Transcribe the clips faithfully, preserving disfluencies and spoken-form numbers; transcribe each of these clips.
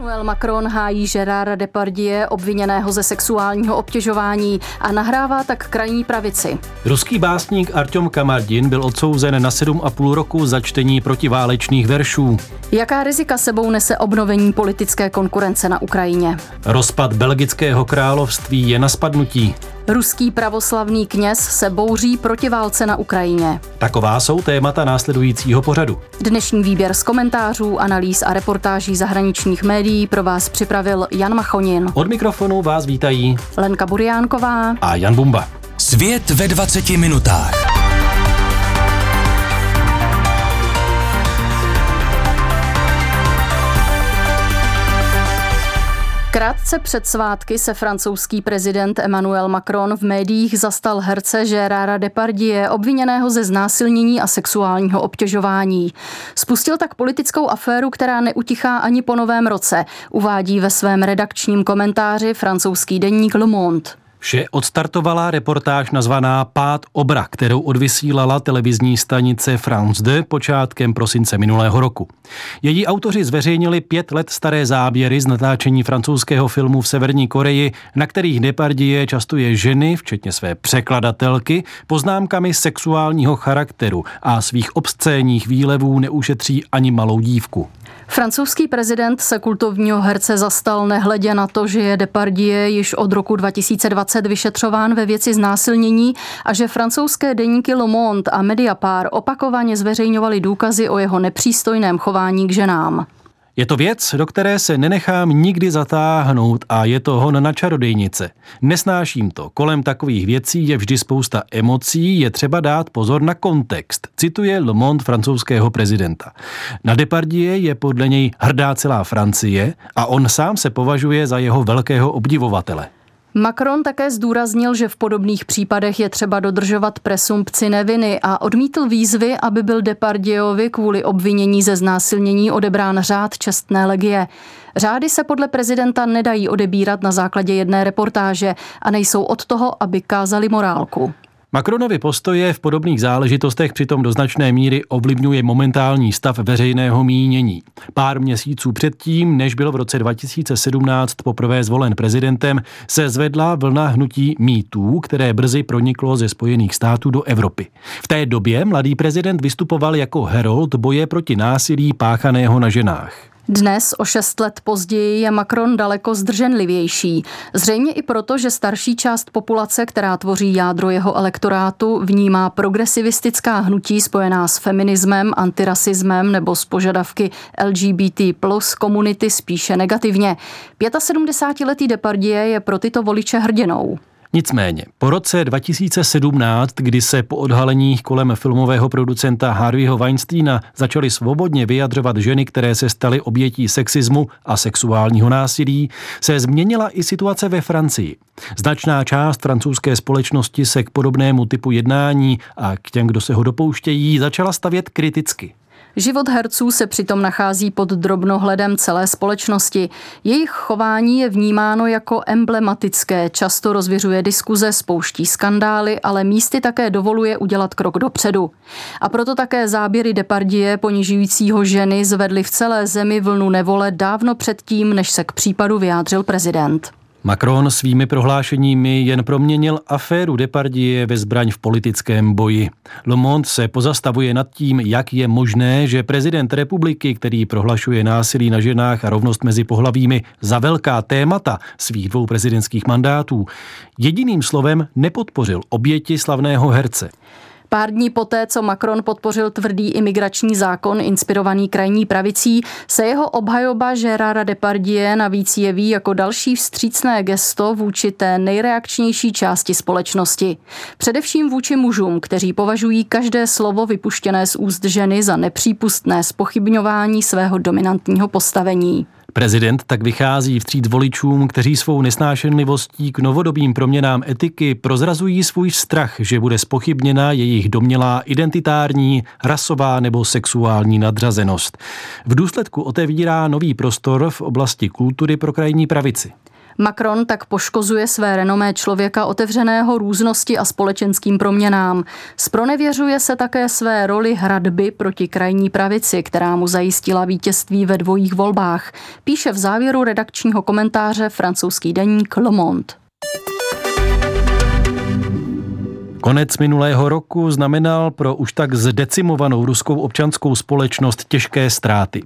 Emmanuel Macron hájí Gérarda Depardieu, obviněného ze sexuálního obtěžování, a nahrává tak krajní pravici. Ruský básník Artyom Kamardin byl odsouzen na sedm a půl roku za čtení protiválečných veršů. Jaká rizika sebou nese obnovení politické konkurence na Ukrajině? Rozpad belgického království je na spadnutí. Ruský pravoslavný kněz se bouří proti válce na Ukrajině. Taková jsou témata následujícího pořadu. Dnešní výběr z komentářů, analýz a reportáží zahraničních médií pro vás připravil Jan Machonin. Od mikrofonu vás vítají Lenka Buriánková a Jan Bumba. Svět ve dvaceti minutách. Krátce před svátky se francouzský prezident Emmanuel Macron v médiích zastal herce Gérarda Depardieu, obviněného ze znásilnění a sexuálního obtěžování. Spustil tak politickou aféru, která neutichá ani po novém roce, uvádí ve svém redakčním komentáři francouzský deník Le Monde. Vše odstartovala reportáž nazvaná Pád obra, kterou odvysílala televizní stanice France dva počátkem prosince minulého roku. Její autoři zveřejnili pět let staré záběry z natáčení francouzského filmu v Severní Koreji, na kterých Depardieu častuje ženy, včetně své překladatelky, poznámkami sexuálního charakteru a svých obscénních výlevů neušetří ani malou dívku. Francouzský prezident se kultovního herce zastal nehledě na to, že je Depardieu již od roku dva tisíce dvacet vyšetřován ve věci znásilnění a že francouzské deníky Le Monde a Mediapart opakovaně zveřejňovaly důkazy o jeho nepřístojném chování k ženám. Je to věc, do které se nenechám nikdy zatáhnout, a je to hon na čarodějnice. Nesnáším to. Kolem takových věcí je vždy spousta emocí, je třeba dát pozor na kontext, cituje Le Monde francouzského prezidenta. Na Depardieu je podle něj hrdá celá Francie a on sám se považuje za jeho velkého obdivovatele. Macron také zdůraznil, že v podobných případech je třeba dodržovat presumpci neviny a odmítl výzvy, aby byl Depardieuovi kvůli obvinění ze znásilnění odebrán řád čestné legie. Řády se podle prezidenta nedají odebírat na základě jedné reportáže a nejsou od toho, aby kázali morálku. Macronovi postoje v podobných záležitostech přitom do značné míry ovlivňuje momentální stav veřejného mínění. Pár měsíců předtím, než byl v roce dva tisíce sedmnáct poprvé zvolen prezidentem, se zvedla vlna hnutí mítů, které brzy proniklo ze Spojených států do Evropy. V té době mladý prezident vystupoval jako herold boje proti násilí páchaného na ženách. Dnes, o šest let později, je Macron daleko zdrženlivější. Zřejmě i proto, že starší část populace, která tvoří jádro jeho elektorátu, vnímá progresivistická hnutí spojená s feminismem, antirasismem nebo s požadavky L G B T plus komunity spíše negativně. sedmdesátipätiletý Depardieu je pro tyto voliče hrdinou. Nicméně, po roce dva tisíce sedmnáct, kdy se po odhaleních kolem filmového producenta Harveyho Weinsteina začaly svobodně vyjadřovat ženy, které se staly obětí sexismu a sexuálního násilí, se změnila i situace ve Francii. Značná část francouzské společnosti se k podobnému typu jednání a k těm, kdo se ho dopouštějí, začala stavět kriticky. Život herců se přitom nachází pod drobnohledem celé společnosti. Jejich chování je vnímáno jako emblematické, často rozviřuje diskuze, spouští skandály, ale místy také dovoluje udělat krok dopředu. A proto také záběry Depardieu ponižujícího ženy zvedly v celé zemi vlnu nevole dávno předtím, než se k případu vyjádřil prezident. Macron svými prohlášeními jen proměnil aféru Depardieu ve zbraň v politickém boji. Le Monde se pozastavuje nad tím, jak je možné, že prezident republiky, který prohlašuje násilí na ženách a rovnost mezi pohlavími za velká témata svých dvou prezidentských mandátů, jediným slovem nepodpořil oběti slavného herce. Pár dní poté, co Macron podpořil tvrdý imigrační zákon inspirovaný krajní pravicí, se jeho obhajoba Gérarda Depardieu navíc jeví jako další vstřícné gesto vůči té nejreakčnější části společnosti. Především vůči mužům, kteří považují každé slovo vypuštěné z úst ženy za nepřípustné zpochybňování svého dominantního postavení. Prezident tak vychází vstříc voličům, kteří svou nesnášenlivostí k novodobým proměnám etiky prozrazují svůj strach, že bude zpochybněna jejich domnělá identitární, rasová nebo sexuální nadřazenost. V důsledku otevírá nový prostor v oblasti kultury pro krajní pravici. Macron tak poškozuje své renomé člověka otevřeného různosti a společenským proměnám. Zpronevěřuje se také své roli hradby proti krajní pravici, která mu zajistila vítězství ve dvojích volbách, píše v závěru redakčního komentáře francouzský deník Le Monde. Konec minulého roku znamenal pro už tak zdecimovanou ruskou občanskou společnost těžké ztráty.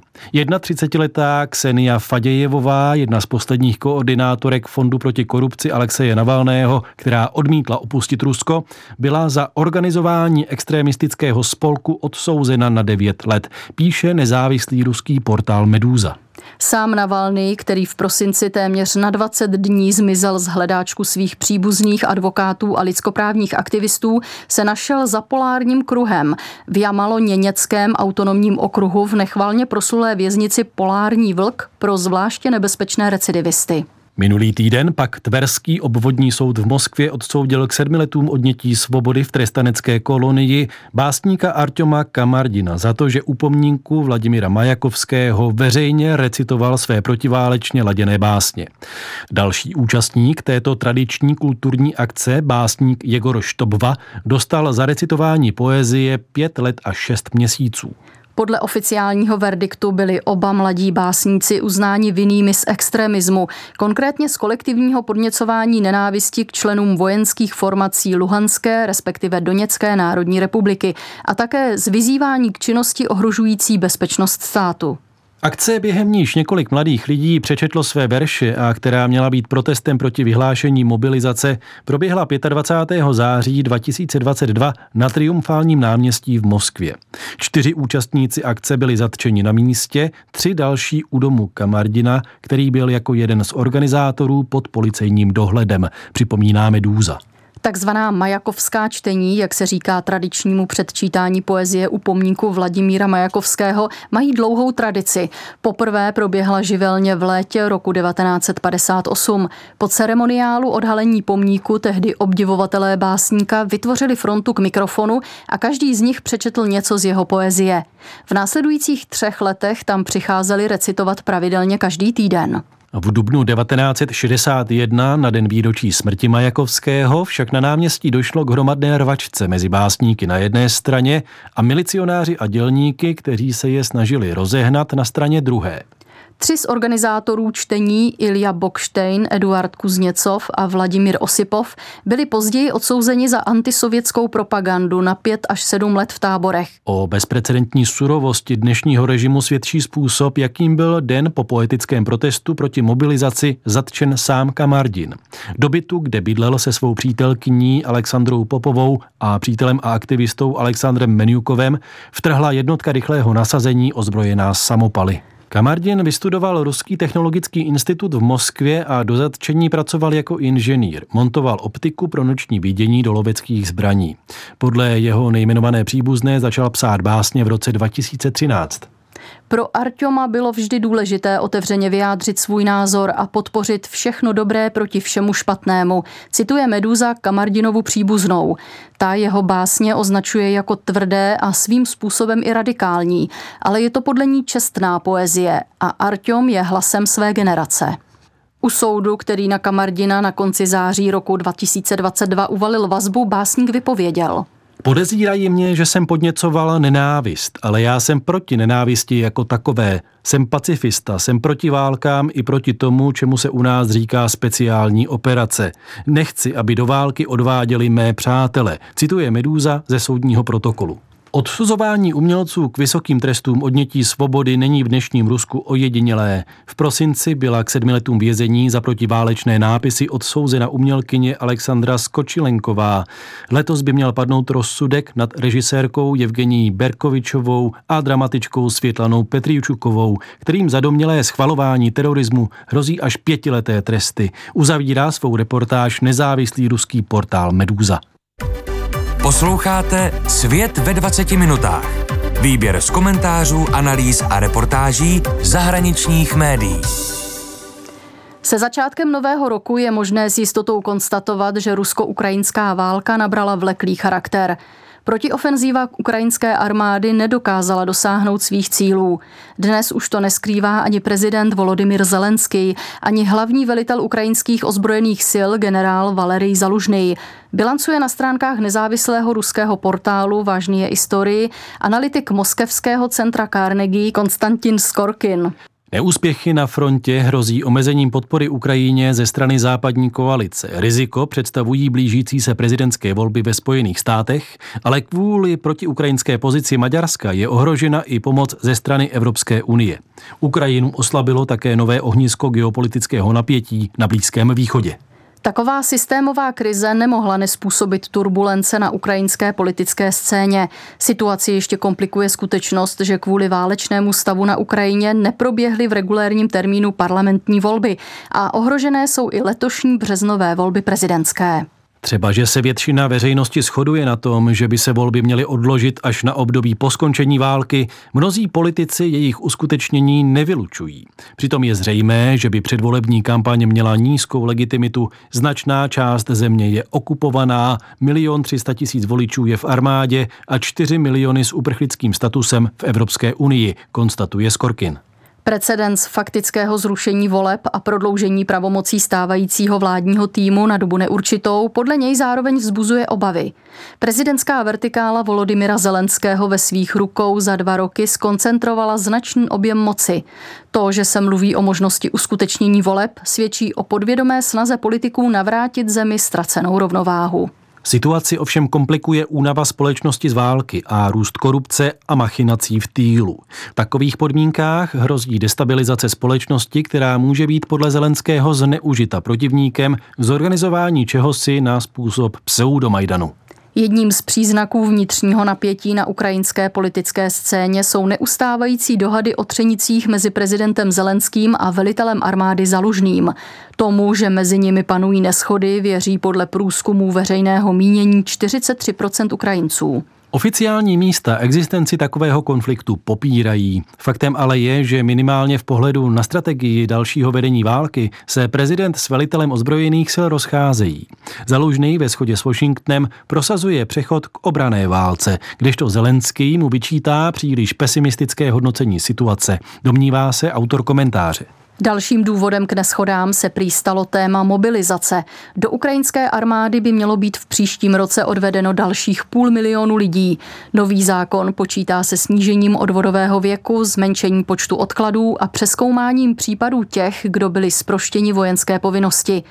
třicetijednoletá Ksenia Faději Jevová, jedna z posledních koordinátorek Fondu proti korupci Alexeje Navalného, která odmítla opustit Rusko, byla za organizování extremistického spolku odsouzena na devět let, píše nezávislý ruský portál Medúza. Sám Navalnyj, který v prosinci téměř na dvacet dní zmizel z hledáčku svých příbuzných, advokátů a lidskoprávních aktivistů, se našel za polárním kruhem v Jamalo-Něneckém autonomním okruhu v nechvalně proslulé věznici Polární vlk pro zvláště nebezpečné recidivisty. Minulý týden pak Tverský obvodní soud v Moskvě odsoudil k sedmi letům odnětí svobody v trestanecké kolonii básníka Artyoma Kamardina za to, že u pomníku Vladimíra Majakovského veřejně recitoval své protiválečně laděné básně. Další účastník této tradiční kulturní akce, básník Jegor Štobva, dostal za recitování poezie pět let a šest měsíců. Podle oficiálního verdiktu byli oba mladí básníci uznáni vinnými z extremismu, konkrétně z kolektivního podněcování nenávisti k členům vojenských formací Luhanské, respektive Doněcké národní republiky, a také z vyzývání k činnosti ohrožující bezpečnost státu. Akce, během níž několik mladých lidí přečetlo své verše a která měla být protestem proti vyhlášení mobilizace, proběhla dvacátého pátého září dva tisíce dvacet dva na Triumfálním náměstí v Moskvě. Čtyři účastníci akce byli zatčeni na místě, tři další u domu Kamardina, který byl jako jeden z organizátorů pod policejním dohledem, připomíná Medúza. Takzvaná majakovská čtení, jak se říká tradičnímu předčítání poezie u pomníku Vladimíra Majakovského, mají dlouhou tradici. Poprvé proběhla živelně v létě roku devatenáct padesát osm. Po ceremoniálu odhalení pomníku tehdy obdivovatelé básníka vytvořili frontu k mikrofonu a každý z nich přečetl něco z jeho poezie. V následujících třech letech tam přicházeli recitovat pravidelně každý týden. V dubnu devatenáct šedesát jedna, na den výročí smrti Majakovského, však na náměstí došlo k hromadné rvačce mezi básníky na jedné straně a milicionáři a dělníky, kteří se je snažili rozehnat, na straně druhé. Tři z organizátorů čtení, Ilja Bokštejn, Eduard Kuzněcov a Vladimír Osipov, byli později odsouzeni za antisovětskou propagandu na pět až sedm let v táborech. O bezprecedentní surovosti dnešního režimu svědčí způsob, jakým byl den po poetickém protestu proti mobilizaci zatčen sám Kamardin. Do bytu, kde bydlel se svou přítelkyní Alexandrou Popovou a přítelem a aktivistou Alexandrem Menjukovem, vtrhla jednotka rychlého nasazení ozbrojená samopaly. Kamardin vystudoval Ruský technologický institut v Moskvě a do zatčení pracoval jako inženýr. Montoval optiku pro noční vidění do loveckých zbraní. Podle jeho nejmenované příbuzné začal psát básně v roce dva tisíce třináct. Pro Artyoma bylo vždy důležité otevřeně vyjádřit svůj názor a podpořit všechno dobré proti všemu špatnému, cituje Medúza Kamardinovu příbuznou. Ta jeho básně označuje jako tvrdé a svým způsobem i radikální, ale je to podle ní čestná poezie a Artyom je hlasem své generace. U soudu, který na Kamardina na konci září roku dva tisíce dvacet dva uvalil vazbu, básník vypověděl. Podezírají mě, že jsem podněcovala nenávist, ale já jsem proti nenávisti jako takové. Jsem pacifista, jsem proti válkám i proti tomu, čemu se u nás říká speciální operace. Nechci, aby do války odváděli mé přátele, cituje Medúza ze soudního protokolu. Odsuzování umělců k vysokým trestům odnětí svobody není v dnešním Rusku ojedinělé. V prosinci byla k sedmi letům vězení za protiválečné nápisy odsouzena umělkyně Alexandra Skočilenková. Letos by měl padnout rozsudek nad režisérkou Jevgenií Berkovičovou a dramatičkou Světlanou Petričukovou, kterým za domnělé schvalování terorismu hrozí až pětileté tresty. Uzavírá svou reportáž nezávislý ruský portál Medúza. Posloucháte Svět ve dvaceti minutách. Výběr z komentářů, analýz a reportáží zahraničních médií. Se začátkem nového roku je možné s jistotou konstatovat, že rusko-ukrajinská válka nabrala vleklý charakter. Protiofenzíva ukrajinské armády nedokázala dosáhnout svých cílů. Dnes už to neskrývá ani prezident Volodymyr Zelenský, ani hlavní velitel ukrajinských ozbrojených sil generál Valerij Zalužnyj. Bilancuje na stránkách nezávislého ruského portálu Vážný je historii analytik moskevského centra Carnegie Konstantin Skorkin. Neúspěchy na frontě hrozí omezením podpory Ukrajině ze strany západní koalice. Riziko představují blížící se prezidentské volby ve Spojených státech, ale kvůli protiukrajinské pozici Maďarska je ohrožena i pomoc ze strany Evropské unie. Ukrajinu oslabilo také nové ohnisko geopolitického napětí na Blízkém východě. Taková systémová krize nemohla nezpůsobit turbulence na ukrajinské politické scéně. Situaci ještě komplikuje skutečnost, že kvůli válečnému stavu na Ukrajině neproběhly v regulérním termínu parlamentní volby a ohrožené jsou i letošní březnové volby prezidentské. Třeba, že se většina veřejnosti shoduje na tom, že by se volby měly odložit až na období po skončení války, mnozí politici jejich uskutečnění nevylučují. Přitom je zřejmé, že by předvolební kampaň měla nízkou legitimitu, značná část země je okupovaná, milion třista tisíc voličů je v armádě a čtyři miliony s uprchlickým statusem v Evropské unii, konstatuje Skorkin. Precedens faktického zrušení voleb a prodloužení pravomocí stávajícího vládního týmu na dobu neurčitou podle něj zároveň vzbuzuje obavy. Prezidentská vertikála Volodymyra Zelenského ve svých rukou za dva roky skoncentrovala značný objem moci. To, že se mluví o možnosti uskutečnění voleb, svědčí o podvědomé snaze politiků navrátit zemi ztracenou rovnováhu. Situaci ovšem komplikuje únava společnosti z války a růst korupce a machinací v týlu. V takových podmínkách hrozí destabilizace společnosti, která může být podle Zelenského zneužita protivníkem v zorganizování čehosi na způsob pseudomajdanu. Jedním z příznaků vnitřního napětí na ukrajinské politické scéně jsou neustávající dohady o třenicích mezi prezidentem Zelenským a velitelem armády Zalužným. Tomu, že mezi nimi panují neshody, věří podle průzkumů veřejného mínění čtyřicet tři procent Ukrajinců. Oficiální místa existenci takového konfliktu popírají. Faktem ale je, že minimálně v pohledu na strategii dalšího vedení války se prezident s velitelem ozbrojených sil rozcházejí. Zalužnyj ve shodě s Washingtonem prosazuje přechod k obranné válce, kdežto Zelenský mu vyčítá příliš pesimistické hodnocení situace, domnívá se autor komentáře. Dalším důvodem k neshodám se prý stalo téma mobilizace. Do ukrajinské armády by mělo být v příštím roce odvedeno dalších půl milionu lidí. Nový zákon počítá se snížením odvodového věku, zmenšení počtu odkladů a přezkoumáním případů těch, kdo byli zproštěni vojenské povinnosti.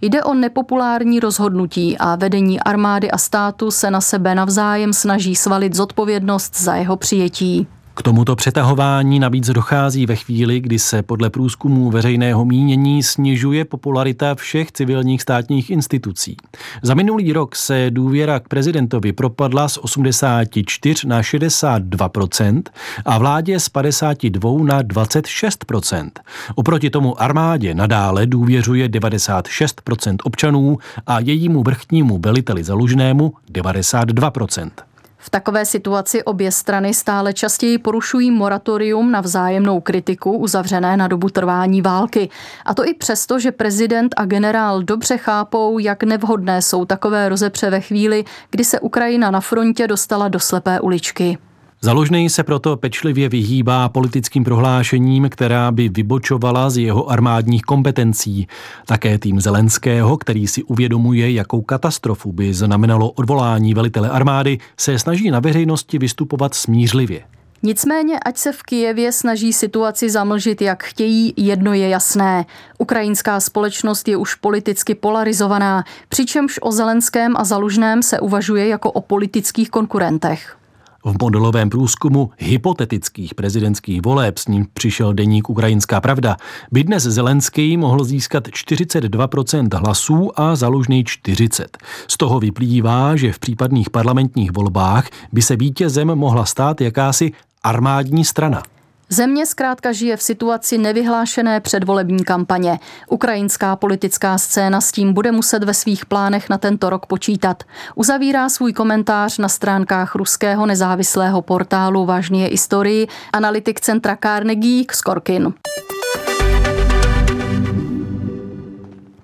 Jde o nepopulární rozhodnutí a vedení armády a státu se na sebe navzájem snaží svalit zodpovědnost za jeho přijetí. K tomuto přetahování navíc dochází ve chvíli, kdy se podle průzkumů veřejného mínění snižuje popularita všech civilních státních institucí. Za minulý rok se důvěra k prezidentovi propadla z osmdesát čtyři na šedesát dva procent a vládě z padesát dva na dvacet šest procent. Oproti tomu armádě nadále důvěřuje devadesát šest procent občanů a jejímu vrchnímu veliteli Zalužnému devadesát dva procent. V takové situaci obě strany stále častěji porušují moratorium na vzájemnou kritiku uzavřené na dobu trvání války. A to i přesto, že prezident a generál dobře chápou, jak nevhodné jsou takové rozepře ve chvíli, kdy se Ukrajina na frontě dostala do slepé uličky. Zalužnyj se proto pečlivě vyhýbá politickým prohlášením, která by vybočovala z jeho armádních kompetencí. Také tým Zelenského, který si uvědomuje, jakou katastrofu by znamenalo odvolání velitele armády, se snaží na veřejnosti vystupovat smířlivě. Nicméně, ať se v Kyjevě snaží situaci zamlžit, jak chtějí, jedno je jasné. Ukrajinská společnost je už politicky polarizovaná, přičemž o Zelenském a Zalužném se uvažuje jako o politických konkurentech. V modelovém průzkumu hypotetických prezidentských voleb, s ním přišel deník Ukrajinská pravda, by dnes Zelenský mohl získat čtyřicet dva procent hlasů a Zalužnyj čtyřicet procent. Z toho vyplývá, že v případných parlamentních volbách by se vítězem mohla stát jakási armádní strana. Země zkrátka žije v situaci nevyhlášené předvolební kampaně. Ukrajinská politická scéna s tím bude muset ve svých plánech na tento rok počítat. Uzavírá svůj komentář na stránkách ruského nezávislého portálu Vážný je historii analytik centra Carnegie Skorkin.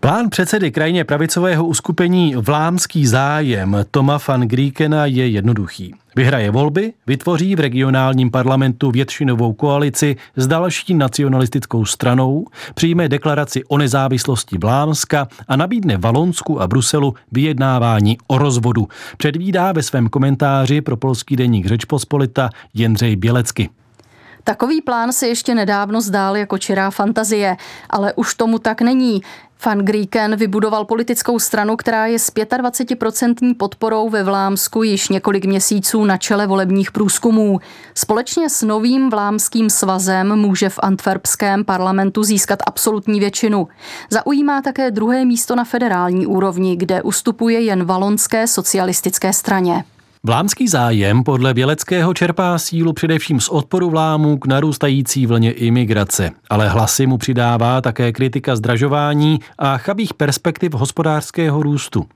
Plán předsedy krajně pravicového uskupení Vlámský zájem Toma van Griekena je jednoduchý. Vyhraje volby, vytvoří v regionálním parlamentu většinovou koalici s další nacionalistickou stranou, přijme deklaraci o nezávislosti Vlámska a nabídne Valonsku a Bruselu vyjednávání o rozvodu. Předvídá ve svém komentáři pro polský deník Rzeczpospolita Jędrzej Bielecki. Takový plán se ještě nedávno zdál jako čirá fantazie, ale už tomu tak není. Van Grieken vybudoval politickou stranu, která je s dvacetipětiprocentní podporou ve Vlámsku již několik měsíců na čele volebních průzkumů. Společně s novým Vlámským svazem může v antverpském parlamentu získat absolutní většinu. Zaujímá také druhé místo na federální úrovni, kde ustupuje jen valonské socialistické straně. Vlámský zájem podle Běleckého čerpá sílu především z odporu Vlámů k narůstající vlně imigrace, ale hlasy mu přidává také kritika zdražování a chabých perspektiv hospodářského růstu.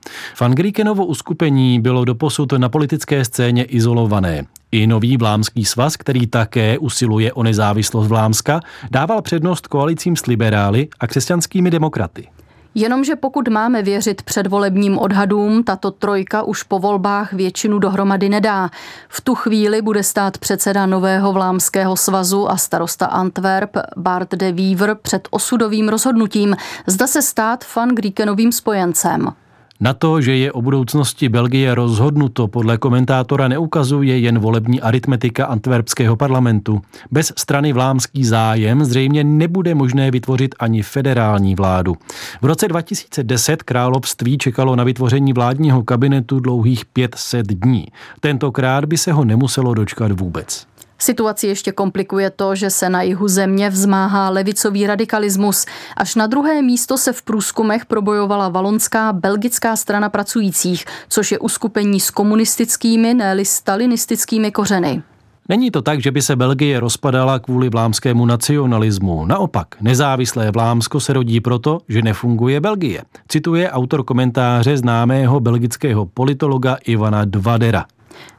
Van Griekenovo uskupení bylo doposud na politické scéně izolované. I nový Vlámský svaz, který také usiluje o nezávislost Vlámska, dával přednost koalicím s liberály a křesťanskými demokraty. Jenomže pokud máme věřit předvolebním odhadům, tato trojka už po volbách většinu dohromady nedá. V tu chvíli bude stát předseda nového Vlámského svazu a starosta Antwerp Bart de Wever před osudovým rozhodnutím, zda se stát Van Griekenovým spojencem. Na to, že je o budoucnosti Belgie rozhodnuto, podle komentátora neukazuje jen volební aritmetika antverpského parlamentu. Bez strany Vlámský zájem zřejmě nebude možné vytvořit ani federální vládu. V roce dva tisíce deset království čekalo na vytvoření vládního kabinetu dlouhých pět set dní. Tentokrát by se ho nemuselo dočkat vůbec. Situaci ještě komplikuje to, že se na jihu země vzmáhá levicový radikalismus. Až na druhé místo se v průzkumech probojovala valonská belgická strana pracujících, což je uskupení s komunistickými, ne-li stalinistickými kořeny. Není to tak, že by se Belgie rozpadala kvůli vlámskému nacionalismu. Naopak, nezávislé Vlámsko se rodí proto, že nefunguje Belgie. Cituje autor komentáře známého belgického politologa Ivana Dvadera.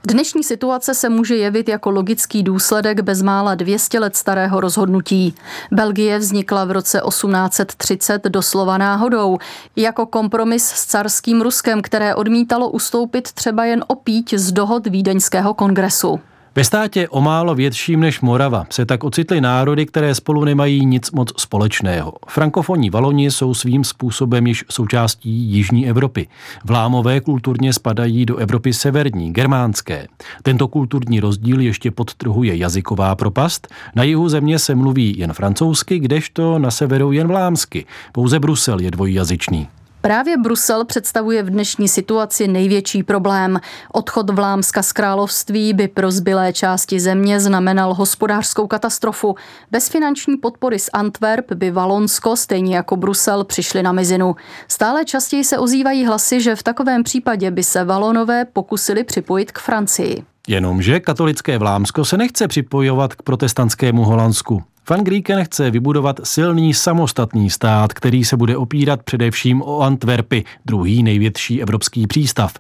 Dnešní situace se může jevit jako logický důsledek bezmála dvě stě let starého rozhodnutí. Belgie vznikla v roce osmnáct třicet doslova náhodou, jako kompromis s carským Ruskem, které odmítalo ustoupit třeba jen o píď z dohod Vídeňského kongresu. Ve státě o málo větším než Morava se tak ocitly národy, které spolu nemají nic moc společného. Frankofonní Valoni jsou svým způsobem již součástí jižní Evropy. Vlámové kulturně spadají do Evropy severní, germánské. Tento kulturní rozdíl ještě podtrhuje jazyková propast. Na jihu země se mluví jen francouzsky, kdežto na severu jen vlámsky. Pouze Brusel je dvojjazyčný. Právě Brusel představuje v dnešní situaci největší problém. Odchod Vlámska z království by pro zbylé části země znamenal hospodářskou katastrofu. Bez finanční podpory z Antwerp by Valonsko, stejně jako Brusel, přišli na mizinu. Stále častěji se ozývají hlasy, že v takovém případě by se Valonové pokusili připojit k Francii. Jenomže katolické Vlámsko se nechce připojovat k protestantskému Holandsku. Van Grieken chce vybudovat silný samostatný stát, který se bude opírat především o Antwerpy, druhý největší evropský přístav.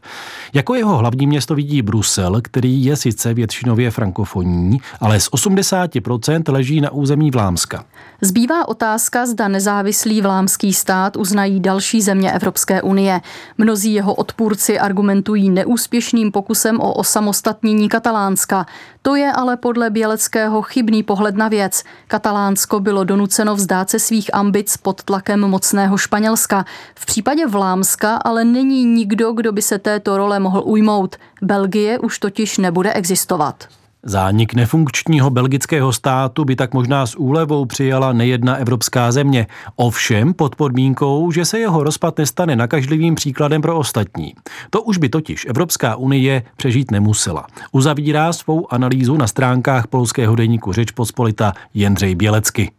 Jako jeho hlavní město vidí Brusel, který je sice většinově frankofonní, ale z osmdesát procent leží na území Vlámska. Zbývá otázka, zda nezávislý vlámský stát uznají další země Evropské unie. Mnozí jeho odpůrci argumentují neúspěšným pokusem o osamostatnění Katalánska. To je ale podle Běleckého chybný pohled na věc. Katalánsko bylo donuceno vzdát se svých ambic pod tlakem mocného Španělska. V případě Vlámska ale není nikdo, kdo by se této role mohl ujmout. Belgie už totiž nebude existovat. Zánik nefunkčního belgického státu by tak možná s úlevou přijala nejedna evropská země, ovšem pod podmínkou, že se jeho rozpad nestane nakažlivým příkladem pro ostatní. To už by totiž Evropská unie přežít nemusela. Uzavírá svou analýzu na stránkách polského deníku Rzeczpospolita Jędrzej Bielecki.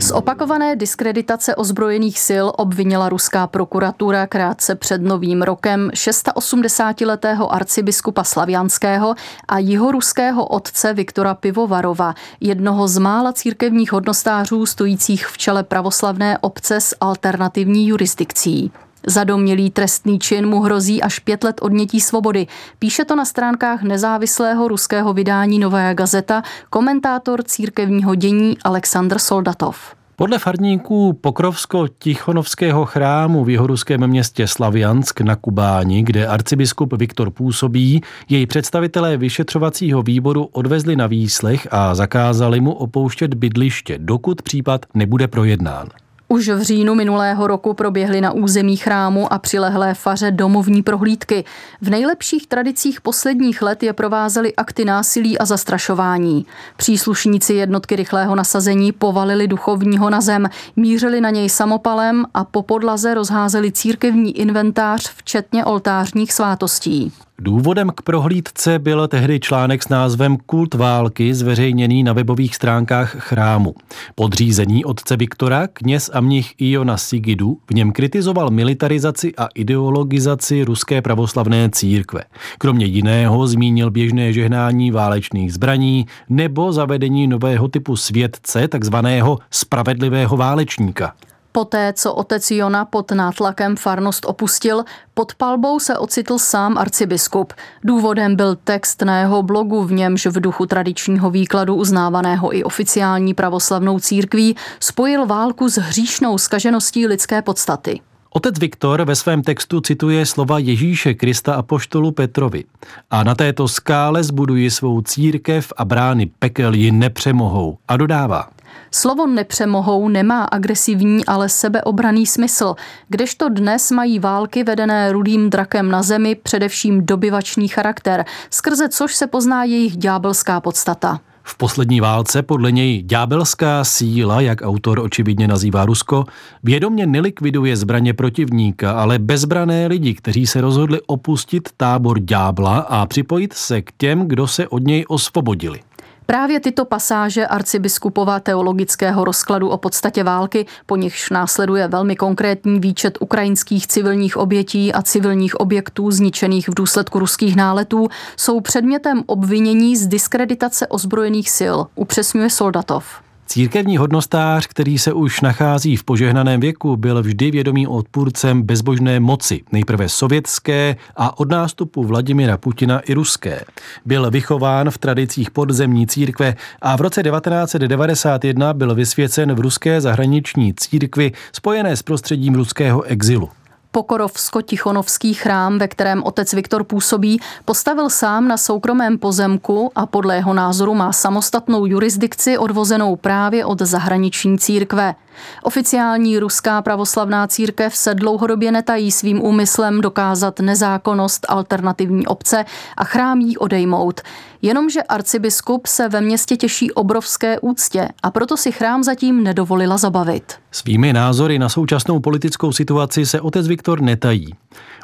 Z opakované diskreditace ozbrojených sil obvinila ruská prokuratura krátce před novým rokem osmdesátišestiletého arcibiskupa Slavianského a jihoruského otce Viktora Pivovarova, jednoho z mála církevních hodnostářů stojících v čele pravoslavné obce s alternativní jurisdikcí. Za domnělý trestný čin mu hrozí až pět let odnětí svobody. Píše to na stránkách nezávislého ruského vydání Novaja Gazeta komentátor církevního dění Aleksandr Soldatov. Podle farníků Pokrovsko-Tichonovského chrámu v jihoruském městě Slaviansk na Kubáni, kde arcibiskup Viktor působí, jej představitelé vyšetřovacího výboru odvezli na výslech a zakázali mu opouštět bydliště, dokud případ nebude projednán. Už v říjnu minulého roku proběhly na území chrámu a přilehlé faře domovní prohlídky. V nejlepších tradicích posledních let je provázely akty násilí a zastrašování. Příslušníci jednotky rychlého nasazení povalili duchovního na zem, mířili na něj samopalem a po podlaze rozházeli církevní inventář, včetně oltářních svátostí. Důvodem k prohlídce byl tehdy článek s názvem Kult války, zveřejněný na webových stránkách chrámu. Podřízení otce Viktora, kněz a mnich Iona Sigidu, v něm kritizoval militarizaci a ideologizaci ruské pravoslavné církve. Kromě jiného zmínil běžné žehnání válečných zbraní nebo zavedení nového typu světce, takzvaného spravedlivého válečníka. Poté, co otec Jona pod nátlakem farnost opustil, pod palbou se ocitl sám arcibiskup. Důvodem byl text na jeho blogu, v němž v duchu tradičního výkladu uznávaného i oficiální pravoslavnou církví spojil válku s hříšnou zkažeností lidské podstaty. Otec Viktor ve svém textu cituje slova Ježíše Krista apoštolu Petrovi. A na této skále zbuduji svou církev a brány pekel ji nepřemohou. A dodává. Slovo nepřemohou nemá agresivní, ale sebeobranný smysl, kdežto dnes mají války vedené rudým drakem na zemi především dobyvačný charakter, skrze což se pozná jejich ďábelská podstata. V poslední válce podle něj ďábelská síla, jak autor očividně nazývá Rusko, vědomě nelikviduje zbraně protivníka, ale bezbrané lidi, kteří se rozhodli opustit tábor ďábla a připojit se k těm, kdo se od něj osvobodili. Právě tyto pasáže arcibiskupova teologického rozkladu o podstatě války, po nichž následuje velmi konkrétní výčet ukrajinských civilních obětí a civilních objektů zničených v důsledku ruských náletů, jsou předmětem obvinění z diskreditace ozbrojených sil, upřesňuje Soldatov. Církevní hodnostář, který se už nachází v požehnaném věku, byl vždy vědomým odpůrcem bezbožné moci, nejprve sovětské a od nástupu Vladimira Putina i ruské. Byl vychován v tradicích podzemní církve a v roce devatenáct devadesát jedna byl vysvěcen v ruské zahraniční církvi spojené s prostředím ruského exilu. Pokrovsko-Tichonovský chrám, ve kterém otec Viktor působí, postavil sám na soukromém pozemku a podle jeho názoru má samostatnou jurisdikci odvozenou právě od zahraniční církve. Oficiální ruská pravoslavná církev se dlouhodobě netají svým úmyslem dokázat nezákonnost alternativní obce a chrám jí odejmout. Jenomže arcibiskup se ve městě těší obrovské úctě a proto si chrám zatím nedovolila zabavit. Svými názory na současnou politickou situaci se otec Viktor netají.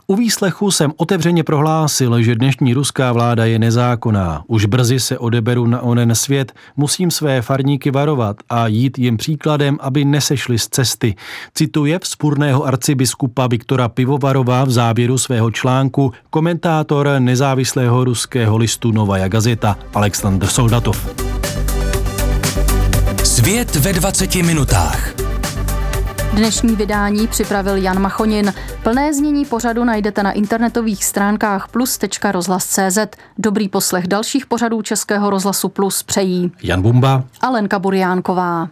U výslechu jsem otevřeně prohlásil, že dnešní ruská vláda je nezákonná. Už brzy se odeberu na onen svět, musím své farníky varovat a jít jim příkladem, aby nesešli z cesty. Cituje vzpurného arcibiskupa Viktora Pivovarova v závěru svého článku komentátor nezávislého ruského listu Novaja Gazeta Aleksandr Soldatov. Svět ve dvaceti minutách. Dnešní vydání připravil Jan Machonin. Plné znění pořadu najdete na internetových stránkách plus tečka rozhlas tečka cé zet. Dobrý poslech dalších pořadů Českého rozhlasu Plus přejí Jan Bumba a Lenka Buriánková.